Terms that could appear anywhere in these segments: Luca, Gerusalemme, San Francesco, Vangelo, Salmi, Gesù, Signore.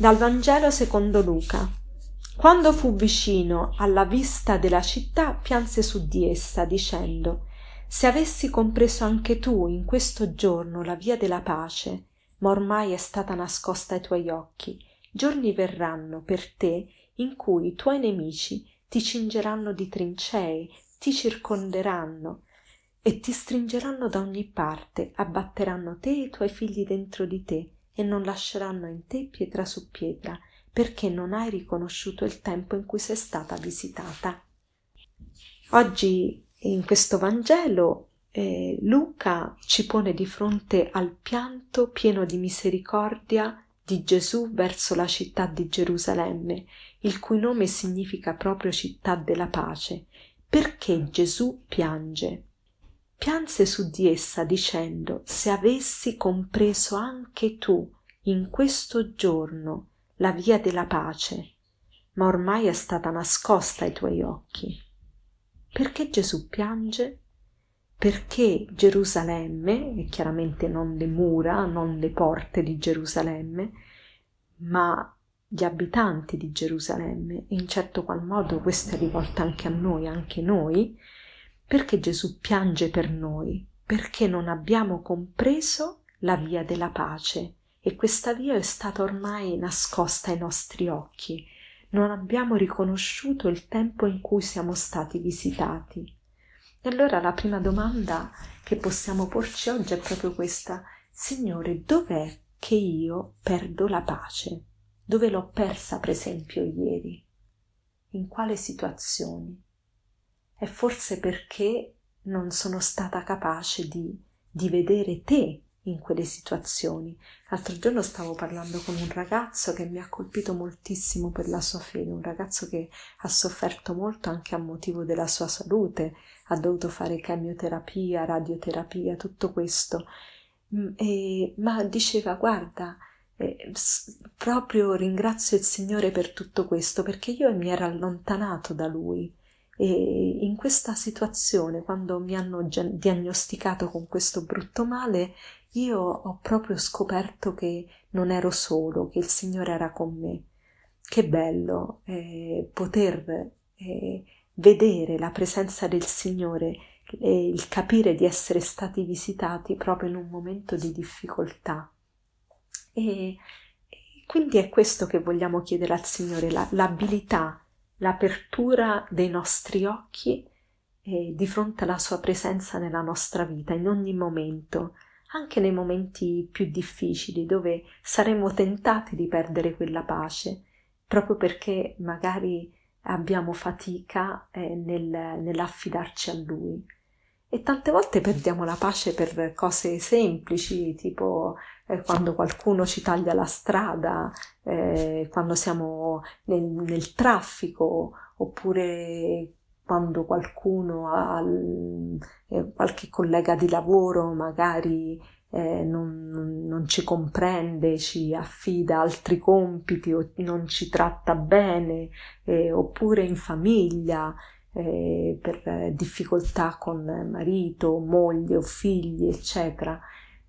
Dal Vangelo secondo Luca. Quando fu vicino alla vista della città, pianse su di essa, dicendo: «Se avessi compreso anche tu in questo giorno la via della pace, ma ormai è stata nascosta ai tuoi occhi. Giorni verranno per te in cui i tuoi nemici ti cingeranno di trincee, ti circonderanno e ti stringeranno da ogni parte, abbatteranno te e i tuoi figli dentro di te e non lasceranno in te pietra su pietra, perché non hai riconosciuto il tempo in cui sei stata visitata». Oggi in questo Vangelo Luca ci pone di fronte al pianto pieno di misericordia di Gesù verso la città di Gerusalemme, il cui nome significa proprio città della pace. Perché Gesù piange? Pianse su di essa dicendo: «Se avessi compreso anche tu in questo giorno la via della pace, ma ormai è stata nascosta ai tuoi occhi». Perché Gesù piange? Perché Gerusalemme, e chiaramente non le mura, non le porte di Gerusalemme, ma gli abitanti di Gerusalemme, e in certo qual modo questa è rivolta anche a noi, anche noi, perché Gesù piange per noi? Perché non abbiamo compreso la via della pace e questa via è stata ormai nascosta ai nostri occhi. Non abbiamo riconosciuto il tempo in cui siamo stati visitati. E allora la prima domanda che possiamo porci oggi è proprio questa: Signore, dov'è che io perdo la pace? Dove l'ho persa, per esempio, ieri? In quale situazioni? È forse perché non sono stata capace di vedere te in quelle situazioni. L'altro giorno stavo parlando con un ragazzo che mi ha colpito moltissimo per la sua fede, un ragazzo che ha sofferto molto anche a motivo della sua salute, ha dovuto fare chemioterapia, radioterapia, tutto questo, ma diceva: «Guarda, proprio ringrazio il Signore per tutto questo, perché io mi ero allontanato da Lui». E in questa situazione, quando mi hanno diagnosticato con questo brutto male, io ho proprio scoperto che non ero solo, che il Signore era con me. Che bello poter vedere la presenza del Signore e il capire di essere stati visitati proprio in un momento di difficoltà. E quindi è questo che vogliamo chiedere al Signore, l'abilità, l'apertura dei nostri occhi di fronte alla sua presenza nella nostra vita, in ogni momento, anche nei momenti più difficili, dove saremo tentati di perdere quella pace, proprio perché magari abbiamo fatica nell'affidarci a Lui. E tante volte perdiamo la pace per cose semplici, tipo quando qualcuno ci taglia la strada, quando siamo nel traffico, oppure quando qualcuno, qualche collega di lavoro magari non ci comprende, ci affida altri compiti o non ci tratta bene, oppure in famiglia, per difficoltà con marito, moglie o figli, eccetera.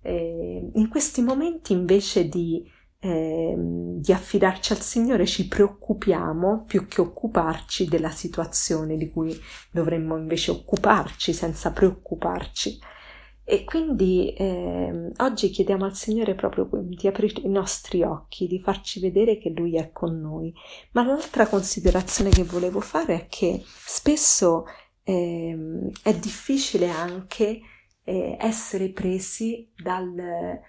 In questi momenti, invece di affidarci al Signore, ci preoccupiamo più che occuparci della situazione di cui dovremmo invece occuparci senza preoccuparci. E quindi oggi chiediamo al Signore proprio di aprire i nostri occhi, di farci vedere che Lui è con noi. Ma l'altra considerazione che volevo fare è che spesso è difficile anche essere presi dal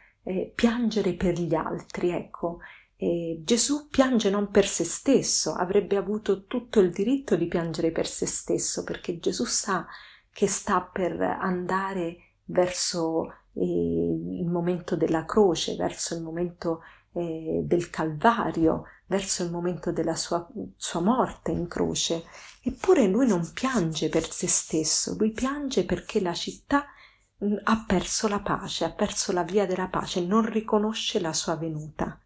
piangere per gli altri, ecco. Gesù piange non per se stesso, avrebbe avuto tutto il diritto di piangere per se stesso, perché Gesù sa che sta per andare verso il momento della croce, verso il momento del Calvario, verso il momento della sua morte in croce. Eppure Lui non piange per se stesso, Lui piange perché la città ha perso la pace, ha perso la via della pace, non riconosce la sua venuta.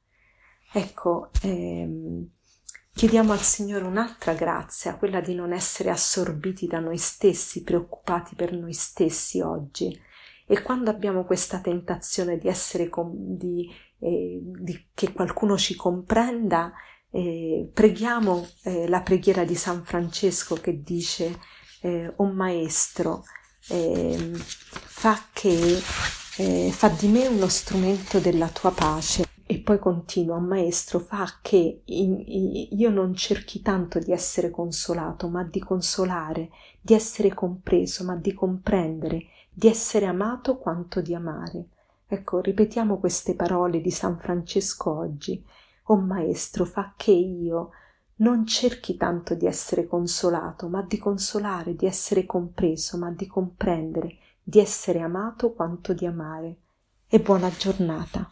Ecco, chiediamo al Signore un'altra grazia, quella di non essere assorbiti da noi stessi, preoccupati per noi stessi oggi. E quando abbiamo questa tentazione di essere com- di, che qualcuno ci comprenda, preghiamo la preghiera di San Francesco che dice: o maestro, fa di me uno strumento della tua pace. E poi continua: maestro, fa che io non cerchi tanto di essere consolato, ma di consolare, di essere compreso, ma di comprendere, di essere amato quanto di amare. Ecco, ripetiamo queste parole di San Francesco oggi. O maestro, fa che io non cerchi tanto di essere consolato, ma di consolare, di essere compreso, ma di comprendere, di essere amato quanto di amare. E buona giornata.